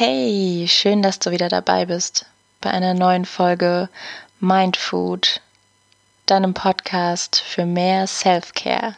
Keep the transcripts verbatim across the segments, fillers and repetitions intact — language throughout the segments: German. Hey, schön, dass du wieder dabei bist bei einer neuen Folge Mindfood, deinem Podcast für mehr Self-Care,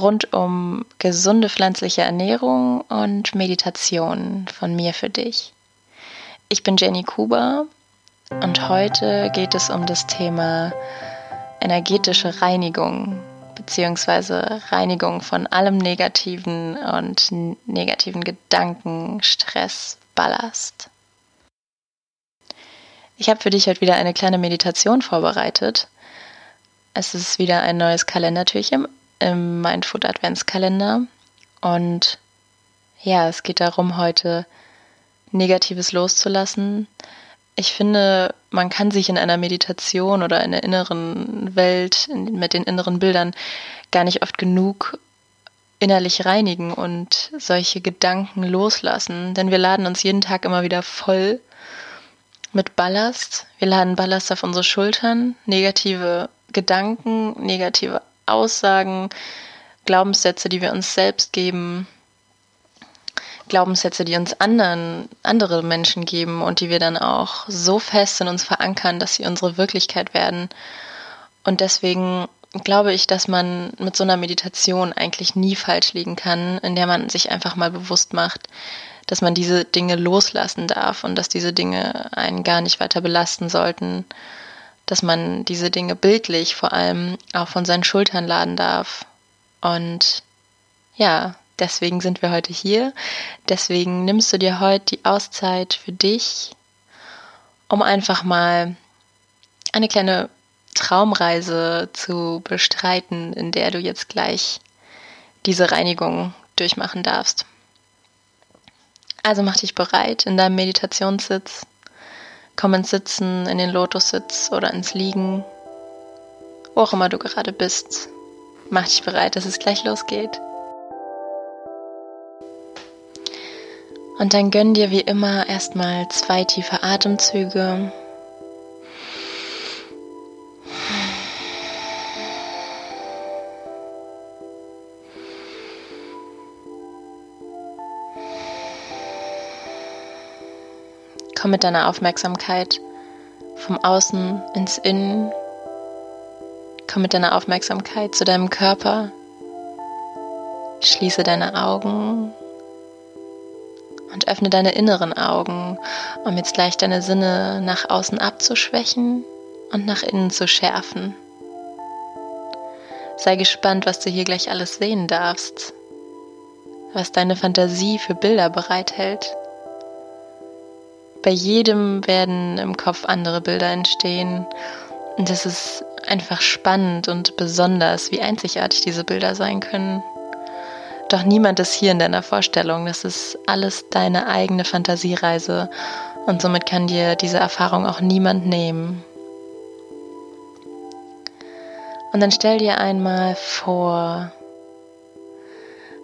rund um gesunde pflanzliche Ernährung und Meditation von mir für dich. Ich bin Jenny Kuber und heute geht es um das Thema energetische Reinigung beziehungsweise Reinigung von allem Negativen und negativen Gedanken, Stress, Ballast. Ich habe für dich heute wieder eine kleine Meditation vorbereitet. Es ist wieder ein neues Kalendertürchen im Mindfood Adventskalender. Und ja, es geht darum, heute Negatives loszulassen. Ich finde, man kann sich in einer Meditation oder in der inneren Welt, mit den inneren Bildern, gar nicht oft genug innerlich reinigen und solche Gedanken loslassen. Denn wir laden uns jeden Tag immer wieder voll mit Ballast. Wir laden Ballast auf unsere Schultern, negative Gedanken, negative Aussagen, Glaubenssätze, die wir uns selbst geben. Glaubenssätze, die uns anderen, andere Menschen geben und die wir dann auch so fest in uns verankern, dass sie unsere Wirklichkeit werden. Und deswegen glaube ich, dass man mit so einer Meditation eigentlich nie falsch liegen kann, in der man sich einfach mal bewusst macht, dass man diese Dinge loslassen darf und dass diese Dinge einen gar nicht weiter belasten sollten, dass man diese Dinge bildlich vor allem auch von seinen Schultern laden darf. Und ja, deswegen sind wir heute hier, deswegen nimmst du dir heute die Auszeit für dich, um einfach mal eine kleine Traumreise zu bestreiten, in der du jetzt gleich diese Reinigung durchmachen darfst. Also mach dich bereit in deinem Meditationssitz, komm ins Sitzen, in den Lotussitz oder ins Liegen, wo auch immer du gerade bist. Mach dich bereit, dass es gleich losgeht. Und dann gönn dir wie immer erstmal zwei tiefe Atemzüge. Komm mit deiner Aufmerksamkeit vom Außen ins Innen. Komm mit deiner Aufmerksamkeit zu deinem Körper. Schließe deine Augen. Und öffne deine inneren Augen, um jetzt gleich deine Sinne nach außen abzuschwächen und nach innen zu schärfen. Sei gespannt, was du hier gleich alles sehen darfst, was deine Fantasie für Bilder bereithält. Bei jedem werden im Kopf andere Bilder entstehen und es ist einfach spannend und besonders, wie einzigartig diese Bilder sein können. Doch niemand ist hier in deiner Vorstellung, das ist alles deine eigene Fantasiereise und somit kann dir diese Erfahrung auch niemand nehmen. Und dann stell dir einmal vor,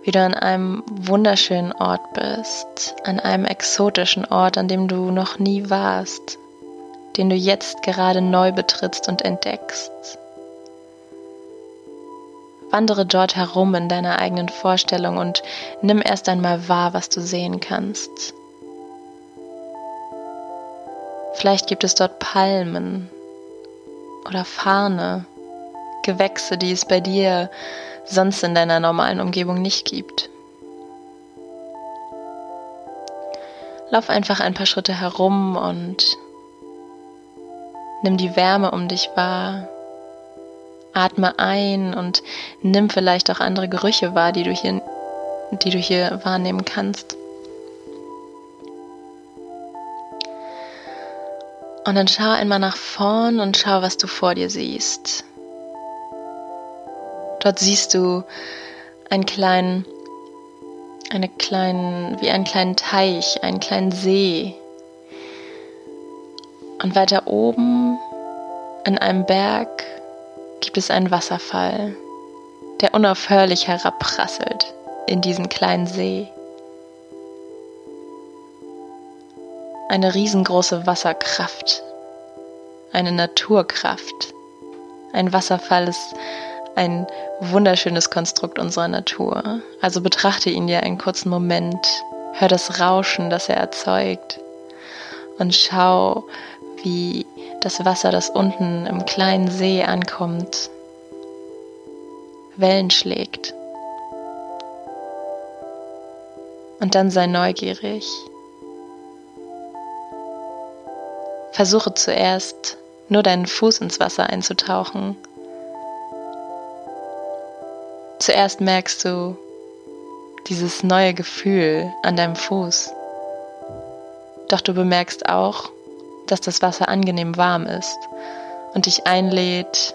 wie du an einem wunderschönen Ort bist, an einem exotischen Ort, an dem du noch nie warst, den du jetzt gerade neu betrittst und entdeckst. Wandere dort herum in deiner eigenen Vorstellung und nimm erst einmal wahr, was du sehen kannst. Vielleicht gibt es dort Palmen oder Farne, Gewächse, die es bei dir sonst in deiner normalen Umgebung nicht gibt. Lauf einfach ein paar Schritte herum und nimm die Wärme um dich wahr. Atme ein und nimm vielleicht auch andere Gerüche wahr, die du hier, die du hier wahrnehmen kannst. Und dann schau einmal nach vorn und schau, was du vor dir siehst. Dort siehst du einen kleinen, eine kleinen, wie einen kleinen Teich, einen kleinen See. Und weiter oben in einem Berg gibt es einen Wasserfall, der unaufhörlich herabprasselt in diesen kleinen See. Eine riesengroße Wasserkraft, eine Naturkraft. Ein Wasserfall ist ein wunderschönes Konstrukt unserer Natur. Also betrachte ihn dir einen kurzen Moment, Hör das Rauschen, das er erzeugt. Und schau, wie das Wasser, das unten im kleinen See ankommt, Wellen schlägt. Und dann sei neugierig. Versuche zuerst, nur deinen Fuß ins Wasser einzutauchen. Zuerst merkst du dieses neue Gefühl an deinem Fuß. Doch du bemerkst auch, dass das Wasser angenehm warm ist und dich einlädt,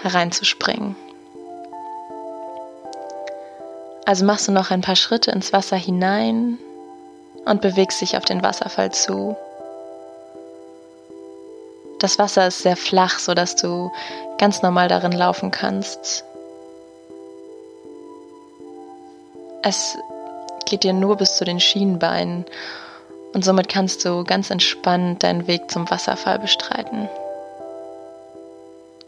hereinzuspringen. Also machst du noch ein paar Schritte ins Wasser hinein und bewegst dich auf den Wasserfall zu. Das Wasser ist sehr flach, sodass du ganz normal darin laufen kannst. Es geht dir nur bis zu den Schienbeinen und somit kannst du ganz entspannt deinen Weg zum Wasserfall bestreiten.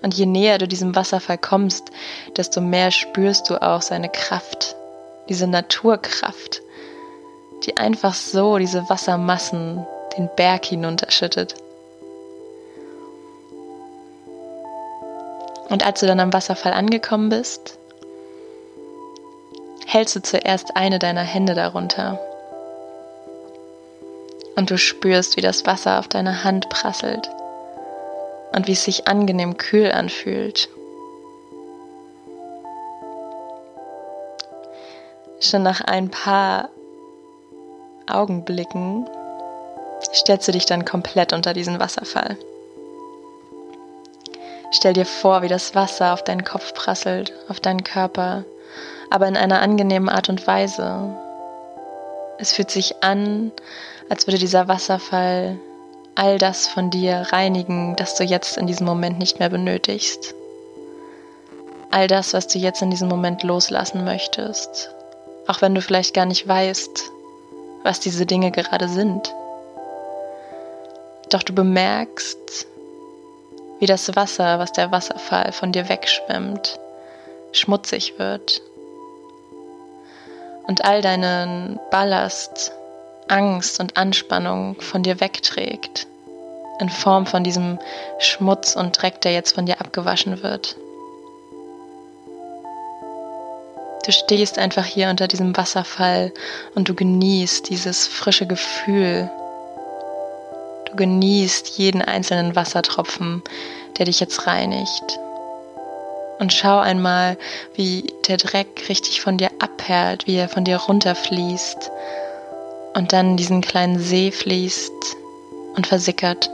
Und je näher du diesem Wasserfall kommst, desto mehr spürst du auch seine Kraft, diese Naturkraft, die einfach so diese Wassermassen den Berg hinunterschüttet. Und als du dann am Wasserfall angekommen bist, hältst du zuerst eine deiner Hände darunter. Und du spürst, wie das Wasser auf deine Hand prasselt und wie es sich angenehm kühl anfühlt. Schon nach ein paar Augenblicken stellst du dich dann komplett unter diesen Wasserfall. Stell dir vor, wie das Wasser auf deinen Kopf prasselt, auf deinen Körper, aber in einer angenehmen Art und Weise. Es fühlt sich an, als würde dieser Wasserfall all das von dir reinigen, das du jetzt in diesem Moment nicht mehr benötigst. All das, was du jetzt in diesem Moment loslassen möchtest, auch wenn du vielleicht gar nicht weißt, was diese Dinge gerade sind. Doch du bemerkst, wie das Wasser, was der Wasserfall von dir wegschwemmt, schmutzig wird. Und all deinen Ballast, Angst und Anspannung von dir wegträgt, in Form von diesem Schmutz und Dreck, der jetzt von dir abgewaschen wird. Du stehst einfach hier unter diesem Wasserfall und du genießt dieses frische Gefühl. Du genießt jeden einzelnen Wassertropfen, der dich jetzt reinigt. Und schau einmal, wie der Dreck richtig von dir abperlt, wie er von dir runterfließt und dann in diesen kleinen See fließt und versickert.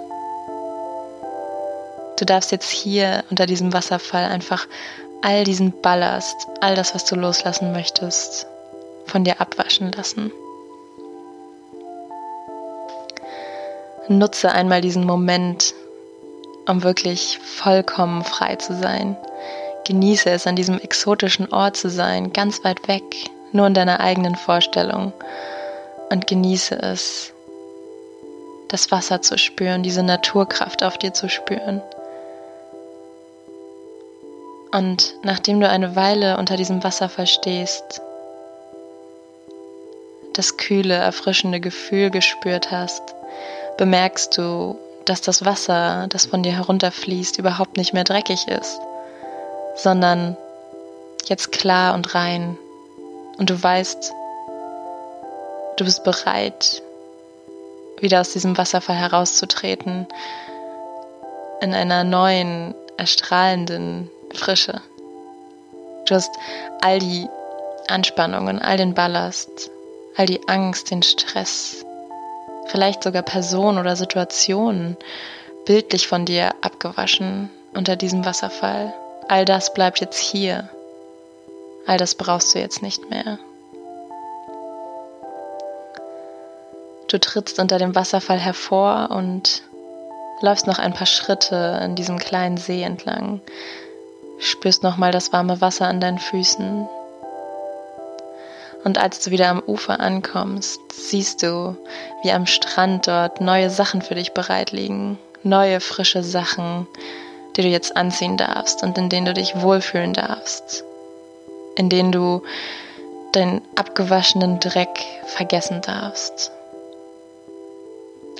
Du darfst jetzt hier unter diesem Wasserfall einfach all diesen Ballast, all das, was du loslassen möchtest, von dir abwaschen lassen. Nutze einmal diesen Moment, um wirklich vollkommen frei zu sein. Genieße es, an diesem exotischen Ort zu sein, ganz weit weg, nur in deiner eigenen Vorstellung. Und genieße es, das Wasser zu spüren, diese Naturkraft auf dir zu spüren. Und nachdem du eine Weile unter diesem Wasserfall stehst, das kühle, erfrischende Gefühl gespürt hast, bemerkst du, dass das Wasser, das von dir herunterfließt, überhaupt nicht mehr dreckig ist, sondern jetzt klar und rein. Und du weißt, du bist bereit, wieder aus diesem Wasserfall herauszutreten, in einer neuen, erstrahlenden Frische. Du hast all die Anspannungen, all den Ballast, all die Angst, den Stress, vielleicht sogar Personen oder Situationen bildlich von dir abgewaschen unter diesem Wasserfall. All das bleibt jetzt hier. All das brauchst du jetzt nicht mehr. Du trittst unter dem Wasserfall hervor und läufst noch ein paar Schritte in diesem kleinen See entlang. Spürst nochmal das warme Wasser an deinen Füßen. Und als du wieder am Ufer ankommst, siehst du, wie am Strand dort neue Sachen für dich bereit liegen. Neue, frische Sachen, die du jetzt anziehen darfst und in denen du dich wohlfühlen darfst. In denen du deinen abgewaschenen Dreck vergessen darfst.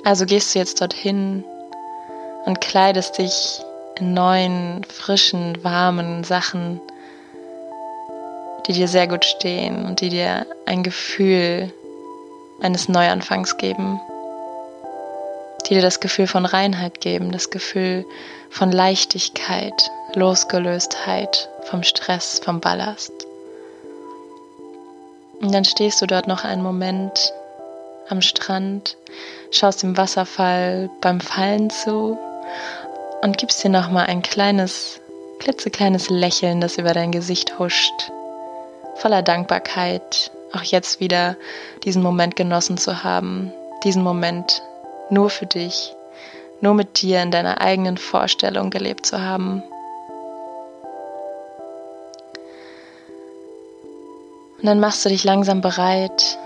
Also gehst du jetzt dorthin und kleidest dich in neuen, frischen, warmen Sachen, die dir sehr gut stehen und die dir ein Gefühl eines Neuanfangs geben, die dir das Gefühl von Reinheit geben, das Gefühl von Leichtigkeit, Losgelöstheit vom Stress, vom Ballast. Und dann stehst du dort noch einen Moment am Strand, schaust dem Wasserfall beim Fallen zu und gibst dir nochmal ein kleines, klitzekleines Lächeln, das über dein Gesicht huscht, voller Dankbarkeit, auch jetzt wieder diesen Moment genossen zu haben, diesen Moment nur für dich, nur mit dir in deiner eigenen Vorstellung gelebt zu haben. Und dann machst du dich langsam bereit,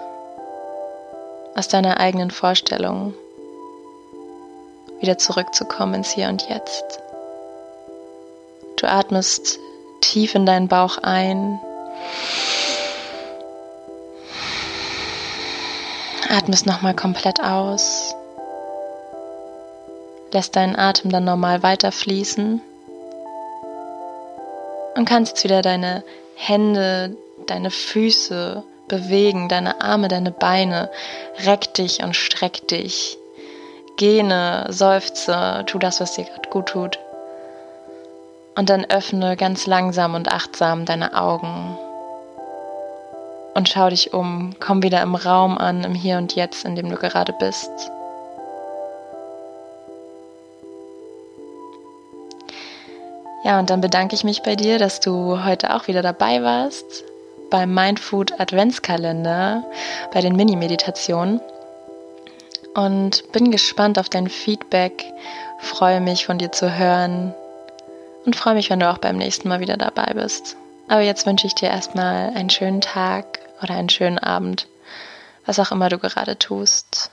aus deiner eigenen Vorstellung wieder zurückzukommen ins Hier und Jetzt. Du atmest tief in deinen Bauch ein, atmest nochmal komplett aus, lässt deinen Atem dann normal weiterfließen und kannst jetzt wieder deine Hände, deine Füße bewegen, deine Arme, deine Beine, reck dich und streck dich, gähne, seufze, tu das, was dir gerade gut tut und dann öffne ganz langsam und achtsam deine Augen und schau dich um, komm wieder im Raum an, im Hier und Jetzt, in dem du gerade bist. Ja, und dann bedanke ich mich bei dir, dass du heute auch wieder dabei warst beim Mindfood Adventskalender, bei den Mini-Meditationen, und bin gespannt auf dein Feedback, freue mich von dir zu hören und freue mich, wenn du auch beim nächsten Mal wieder dabei bist. Aber jetzt wünsche ich dir erstmal einen schönen Tag oder einen schönen Abend, was auch immer du gerade tust.